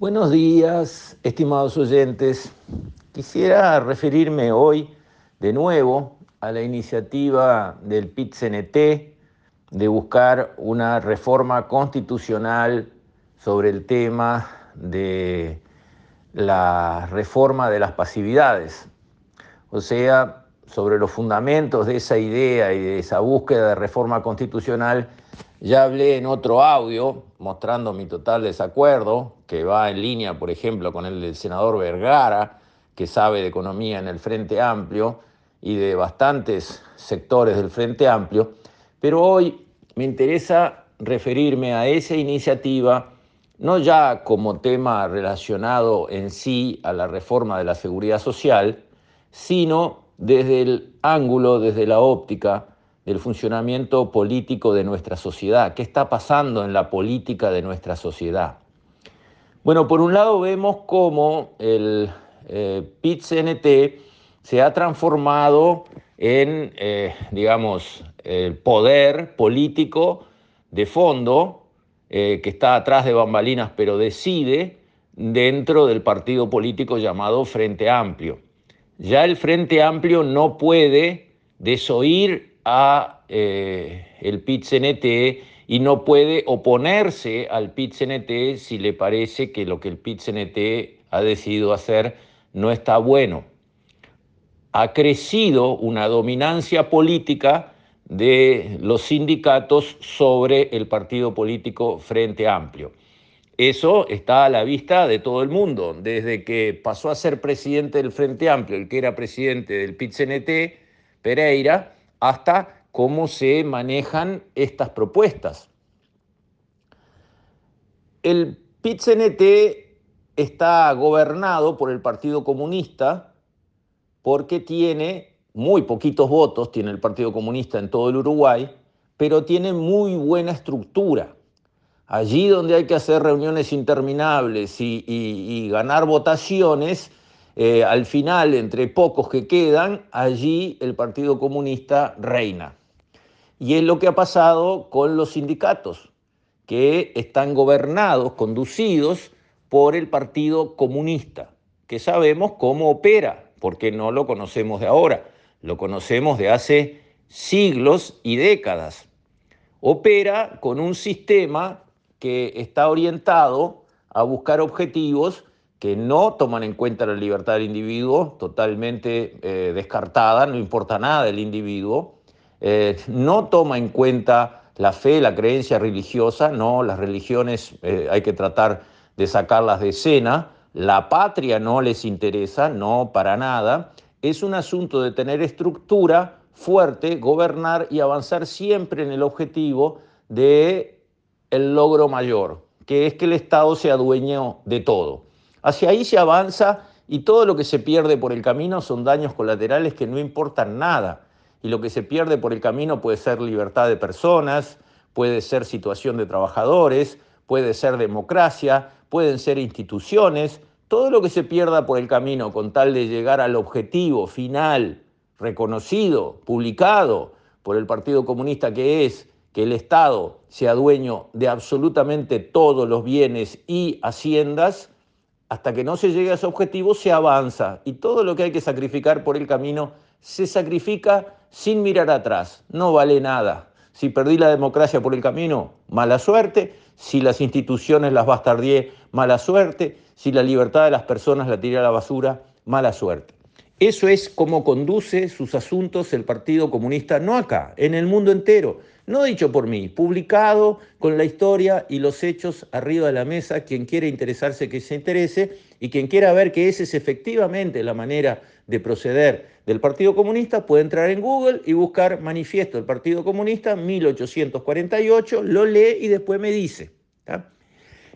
Buenos días, estimados oyentes. Quisiera referirme hoy de nuevo a la iniciativa del PIT-CNT de buscar una reforma constitucional sobre el tema de la reforma de las pasividades, o sea, sobre los fundamentos de esa idea y de esa búsqueda de reforma constitucional. Ya hablé en otro audio mostrando mi total desacuerdo, que va en línea, por ejemplo, con el del senador Bergara, que sabe de economía en el Frente Amplio y de bastantes sectores del Frente Amplio. Pero hoy me interesa referirme a esa iniciativa, no ya como tema relacionado en sí a la reforma de la seguridad social, sino desde el ángulo, desde la óptica del funcionamiento político de nuestra sociedad. ¿Qué está pasando en la política de nuestra sociedad? Bueno, por un lado vemos cómo el PIT-CNT se ha transformado en, el poder político de fondo que está atrás de bambalinas, pero decide dentro del partido político llamado Frente Amplio. Ya el Frente Amplio no puede desoír a el PIT-CNT y no puede oponerse al PIT-CNT si le parece que lo que el PIT-CNT ha decidido hacer no está bueno. Ha crecido una dominancia política de los sindicatos sobre el partido político Frente Amplio. Eso está a la vista de todo el mundo. Desde que pasó a ser presidente del Frente Amplio, el que era presidente del PIT-CNT, Pereira, hasta cómo se manejan estas propuestas. El PIT-CNT está gobernado por el Partido Comunista porque tiene muy poquitos votos, tiene el Partido Comunista en todo el Uruguay, pero tiene muy buena estructura. Allí donde hay que hacer reuniones interminables y ganar votaciones, al final, entre pocos que quedan, allí el Partido Comunista reina. Y es lo que ha pasado con los sindicatos, que están gobernados, conducidos por el Partido Comunista, que sabemos cómo opera, porque no lo conocemos de ahora, lo conocemos de hace siglos y décadas. Opera con un sistema que está orientado a buscar objetivos que no toman en cuenta la libertad del individuo, totalmente descartada, no importa nada el individuo, no toma en cuenta la fe, la creencia religiosa, no, las religiones hay que tratar de sacarlas de escena, la patria no les interesa, no para nada, es un asunto de tener estructura fuerte, gobernar y avanzar siempre en el objetivo de el logro mayor, que es que el Estado sea dueño de todo. Hacia ahí se avanza y todo lo que se pierde por el camino son daños colaterales que no importan nada. Y lo que se pierde por el camino puede ser libertad de personas, puede ser situación de trabajadores, puede ser democracia, pueden ser instituciones. Todo lo que se pierda por el camino con tal de llegar al objetivo final, reconocido, publicado por el Partido Comunista, que es que el Estado sea dueño de absolutamente todos los bienes y haciendas, hasta que no se llegue a ese objetivo, se avanza. Y todo lo que hay que sacrificar por el camino se sacrifica sin mirar atrás. No vale nada. Si perdí la democracia por el camino, mala suerte. Si las instituciones las bastardié, mala suerte. Si la libertad de las personas la tiré a la basura, mala suerte. Eso es como conduce sus asuntos el Partido Comunista, no acá, en el mundo entero. No dicho por mí, publicado con la historia y los hechos arriba de la mesa. Quien quiera interesarse, que se interese, y quien quiera ver que esa es efectivamente la manera de proceder del Partido Comunista, puede entrar en Google y buscar Manifiesto del Partido Comunista 1848, lo lee y después me dice. ¿Tá?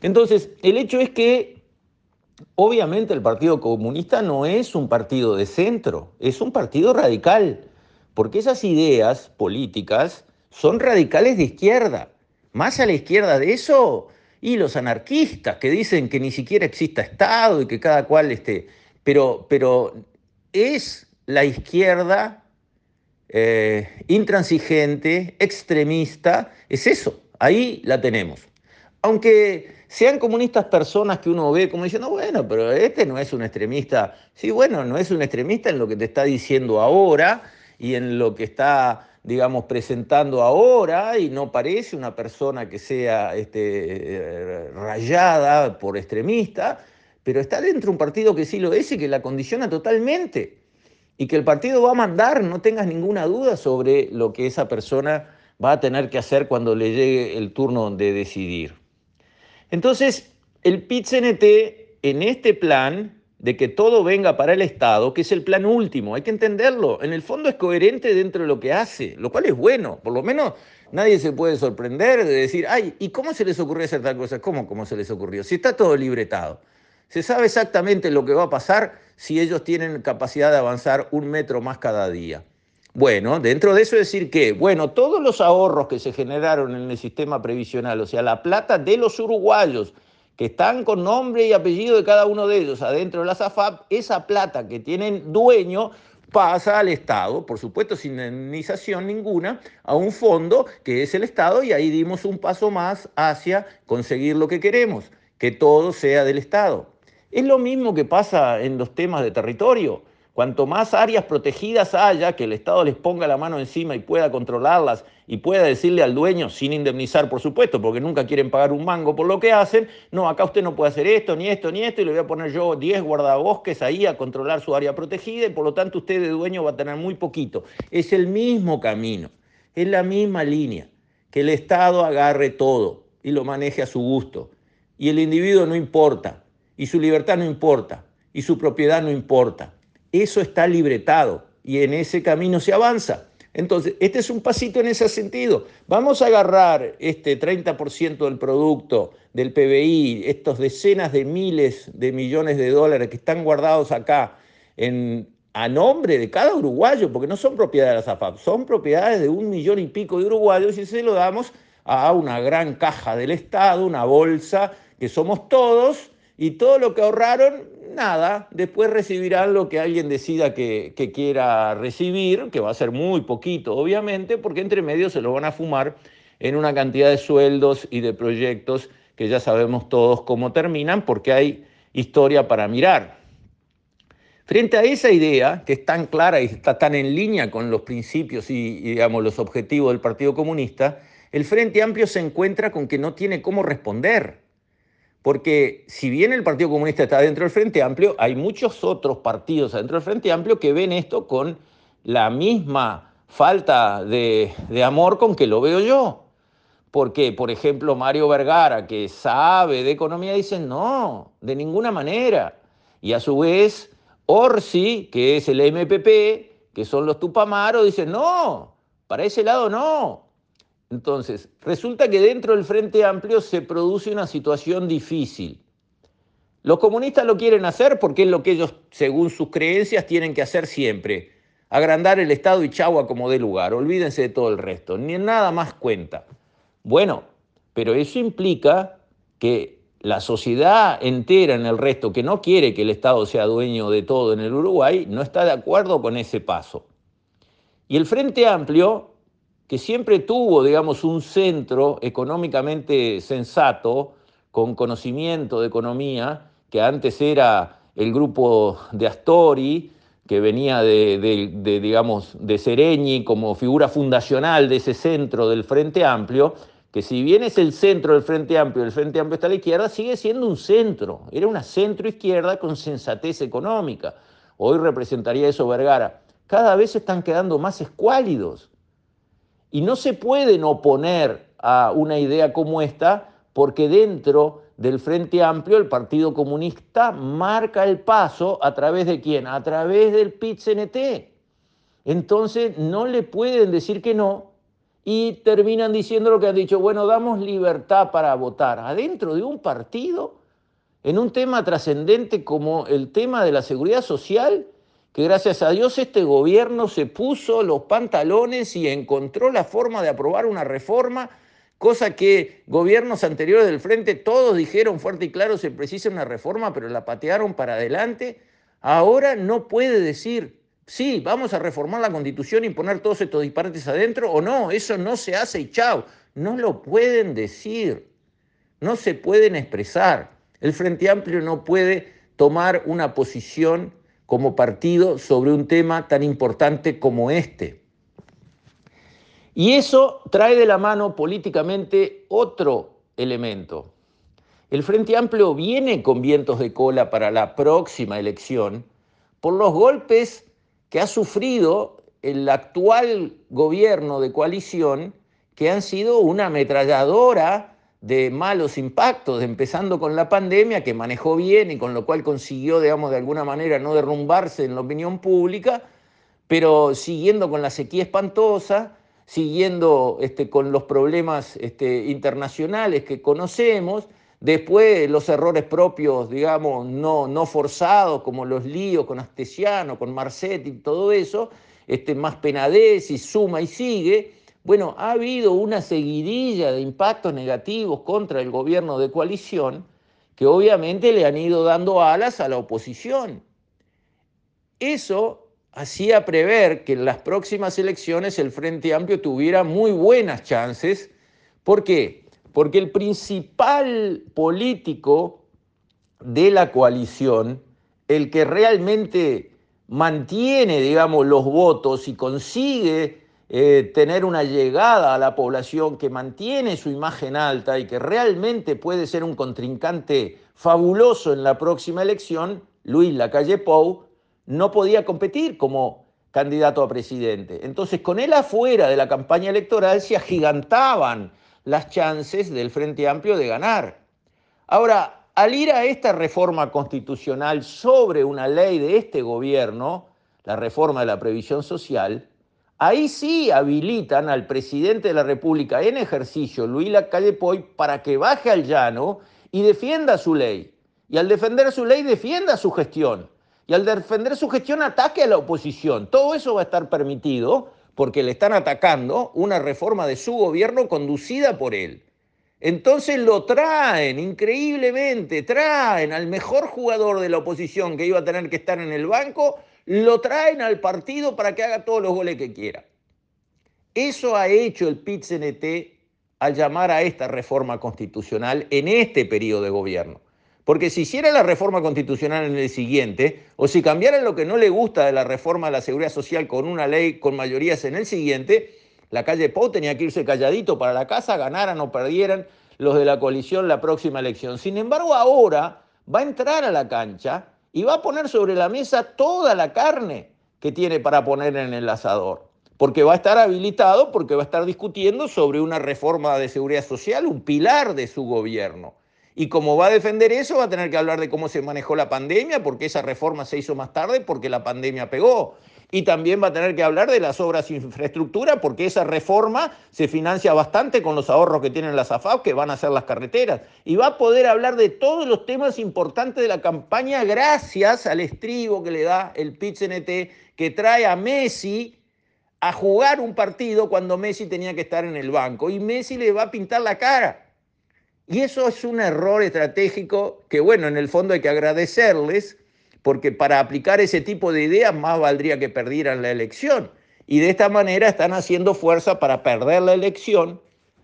Entonces, el hecho es que obviamente el Partido Comunista no es un partido de centro, es un partido radical, porque esas ideas políticas son radicales de izquierda. Más a la izquierda de eso, y los anarquistas que dicen que ni siquiera exista Estado y que cada cual esté. Pero es la izquierda intransigente, extremista, es eso, ahí la tenemos. aunque sean comunistas personas que uno ve como diciendo, bueno, pero este no es un extremista. Sí, bueno, no es un extremista en lo que te está diciendo ahora y en lo que está, digamos, presentando ahora, y no parece una persona que sea rayada por extremista, pero está dentro de un partido que sí lo es y que la condiciona totalmente. Y que el partido va a mandar, no tengas ninguna duda sobre lo que esa persona va a tener que hacer cuando le llegue el turno de decidir. Entonces, el PIT-CNT en este plan de que todo venga para el Estado, que es el plan último, hay que entenderlo, en el fondo es coherente dentro de lo que hace, lo cual es bueno, por lo menos nadie se puede sorprender de decir, ay, ¿y cómo se les ocurrió hacer tal cosa? ¿Cómo se les ocurrió? Si está todo libretado. Se sabe exactamente lo que va a pasar si ellos tienen capacidad de avanzar 1 metro más cada día. Bueno, dentro de eso decir que, bueno, todos los ahorros que se generaron en el sistema previsional, o sea, la plata de los uruguayos, que están con nombre y apellido de cada uno de ellos adentro de las AFAP, esa plata que tienen dueño pasa al Estado, por supuesto sin indemnización ninguna, a un fondo que es el Estado, y ahí dimos un paso más hacia conseguir lo que queremos, que todo sea del Estado. Es lo mismo que pasa en los temas de territorio. Cuanto más áreas protegidas haya, que el Estado les ponga la mano encima y pueda controlarlas y pueda decirle al dueño, sin indemnizar por supuesto, porque nunca quieren pagar un mango por lo que hacen, no, acá usted no puede hacer esto, ni esto, ni esto, y le voy a poner yo 10 guardabosques ahí a controlar su área protegida, y por lo tanto usted de dueño va a tener muy poquito. Es el mismo camino, es la misma línea, que el Estado agarre todo y lo maneje a su gusto. Y el individuo no importa, y su libertad no importa, y su propiedad no importa. Eso está libretado y en ese camino se avanza. Entonces, este es un pasito en ese sentido. Vamos a agarrar este 30% del producto del PBI, estos decenas de miles de millones de dólares que están guardados acá a nombre de cada uruguayo, porque no son propiedades de las AFAP, son propiedades de 1,5 millones de uruguayos, y se lo damos a una gran caja del Estado, una bolsa que somos todos, y todo lo que ahorraron, nada, después recibirán lo que alguien decida que quiera recibir, que va a ser muy poquito, obviamente, porque entre medio se lo van a fumar en una cantidad de sueldos y de proyectos que ya sabemos todos cómo terminan, porque hay historia para mirar. Frente a esa idea, que es tan clara y está tan en línea con los principios y digamos, los objetivos del Partido Comunista, el Frente Amplio se encuentra con que no tiene cómo responder. Porque si bien el Partido Comunista está dentro del Frente Amplio, hay muchos otros partidos dentro del Frente Amplio que ven esto con la misma falta de amor con que lo veo yo. Porque, por ejemplo, Mario Bergara, que sabe de economía, dice no, de ninguna manera. Y a su vez, Orsi, que es el MPP, que son los Tupamaro, dice no, para ese lado no. Entonces, resulta que dentro del Frente Amplio se produce una situación difícil. Los comunistas lo quieren hacer porque es lo que ellos, según sus creencias, tienen que hacer siempre. Agrandar el Estado y chagua como dé lugar. Olvídense de todo el resto. Ni nada más cuenta. Bueno, pero eso implica que la sociedad entera en el resto, que no quiere que el Estado sea dueño de todo en el Uruguay, no está de acuerdo con ese paso. Y el Frente Amplio, que siempre tuvo, digamos, un centro económicamente sensato, con conocimiento de economía, que antes era el grupo de Astori, que venía de Cereñi como figura fundacional de ese centro del Frente Amplio, que si bien es el centro del Frente Amplio, el Frente Amplio está a la izquierda, sigue siendo un centro, era una centroizquierda con sensatez económica. Hoy representaría eso Vergara. Cada vez están quedando más escuálidos. Y no se pueden oponer a una idea como esta porque dentro del Frente Amplio el Partido Comunista marca el paso a través de ¿quién? A través del PIT-CNT. Entonces no le pueden decir que no y terminan diciendo lo que han dicho, bueno, damos libertad para votar. Adentro de un partido, en un tema trascendente como el tema de la seguridad social, que gracias a Dios este gobierno se puso los pantalones y encontró la forma de aprobar una reforma, cosa que gobiernos anteriores del Frente todos dijeron fuerte y claro se precisa una reforma, pero la patearon para adelante. Ahora no puede decir, sí, vamos a reformar la Constitución y poner todos estos disparates adentro, o no, eso no se hace y chao. No lo pueden decir. no se pueden expresar. El Frente Amplio no puede tomar una posición como partido sobre un tema tan importante como este. Y eso trae de la mano políticamente otro elemento. El Frente Amplio viene con vientos de cola para la próxima elección por los golpes que ha sufrido el actual gobierno de coalición, que han sido una ametralladora de malos impactos, empezando con la pandemia, que manejó bien y con lo cual consiguió, digamos, de alguna manera no derrumbarse en la opinión pública, pero siguiendo con la sequía espantosa, siguiendo con los problemas internacionales que conocemos, después los errores propios, digamos, no forzados, como los líos con Astesiano, con Marcetti, todo eso, más penadez y suma y sigue. Bueno, ha habido una seguidilla de impactos negativos contra el gobierno de coalición que obviamente le han ido dando alas a la oposición. Eso hacía prever que en las próximas elecciones el Frente Amplio tuviera muy buenas chances. ¿Por qué? Porque el principal político de la coalición, el que realmente mantiene, digamos, los votos y consigue tener una llegada a la población, que mantiene su imagen alta y que realmente puede ser un contrincante fabuloso en la próxima elección, Luis Lacalle Pou, no podía competir como candidato a presidente. Entonces, con él afuera de la campaña electoral se agigantaban las chances del Frente Amplio de ganar. Ahora, al ir a esta reforma constitucional sobre una ley de este gobierno, la reforma de la previsión social, ahí sí habilitan al presidente de la República en ejercicio, Luis Lacalle Pou, para que baje al llano y defienda su ley. Y al defender su ley, defienda su gestión. Y al defender su gestión, ataque a la oposición. Todo eso va a estar permitido porque le están atacando una reforma de su gobierno conducida por él. Entonces lo traen, increíblemente, traen al mejor jugador de la oposición que iba a tener que estar en el banco, lo traen al partido para que haga todos los goles que quiera. Eso ha hecho el PIT-CNT al llamar a esta reforma constitucional en este periodo de gobierno. Porque si hiciera la reforma constitucional en el siguiente, o si cambiaran lo que no le gusta de la reforma de la seguridad social con una ley con mayorías en el siguiente, Lacalle Pou tenía que irse calladito para la casa, ganaran o perdieran los de la coalición la próxima elección. Sin embargo, ahora va a entrar a la cancha y va a poner sobre la mesa toda la carne que tiene para poner en el asador. Porque va a estar habilitado, porque va a estar discutiendo sobre una reforma de seguridad social, un pilar de su gobierno. Y como va a defender eso, va a tener que hablar de cómo se manejó la pandemia, porque esa reforma se hizo más tarde, porque la pandemia pegó. Y también va a tener que hablar de las obras de infraestructura, porque esa reforma se financia bastante con los ahorros que tienen las AFAP, que van a hacer las carreteras. Y va a poder hablar de todos los temas importantes de la campaña gracias al estribo que le da el PIT-CNT, que trae a Messi a jugar un partido cuando Messi tenía que estar en el banco. Y Messi le va a pintar la cara. Y eso es un error estratégico que, bueno, en el fondo hay que agradecerles, porque para aplicar ese tipo de ideas más valdría que perdieran la elección. Y de esta manera están haciendo fuerza para perder la elección,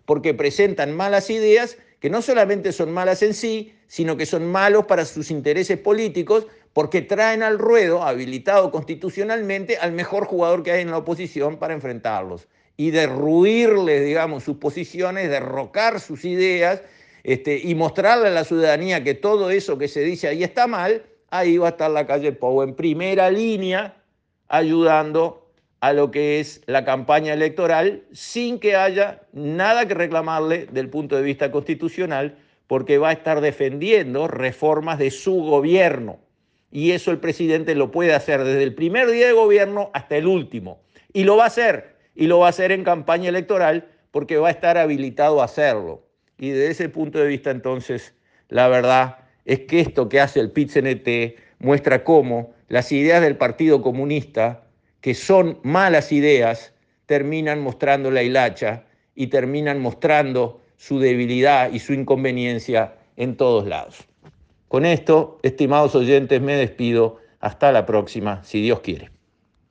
porque presentan malas ideas que no solamente son malas en sí, sino que son malos para sus intereses políticos, porque traen al ruedo, habilitado constitucionalmente, al mejor jugador que hay en la oposición para enfrentarlos y derruirles, digamos, sus posiciones, derrocar sus ideas, y mostrarle a la ciudadanía que todo eso que se dice ahí está mal. Ahí va a estar Lacalle Pou en primera línea ayudando a lo que es la campaña electoral sin que haya nada que reclamarle del punto de vista constitucional, porque va a estar defendiendo reformas de su gobierno. Y eso el presidente lo puede hacer desde el primer día de gobierno hasta el último. Y lo va a hacer, en campaña electoral, porque va a estar habilitado a hacerlo. Y desde ese punto de vista, entonces, la verdad es que esto que hace el PIT-CNT muestra cómo las ideas del Partido Comunista, que son malas ideas, terminan mostrando la hilacha y terminan mostrando su debilidad y su inconveniencia en todos lados. Con esto, estimados oyentes, me despido. Hasta la próxima, si Dios quiere.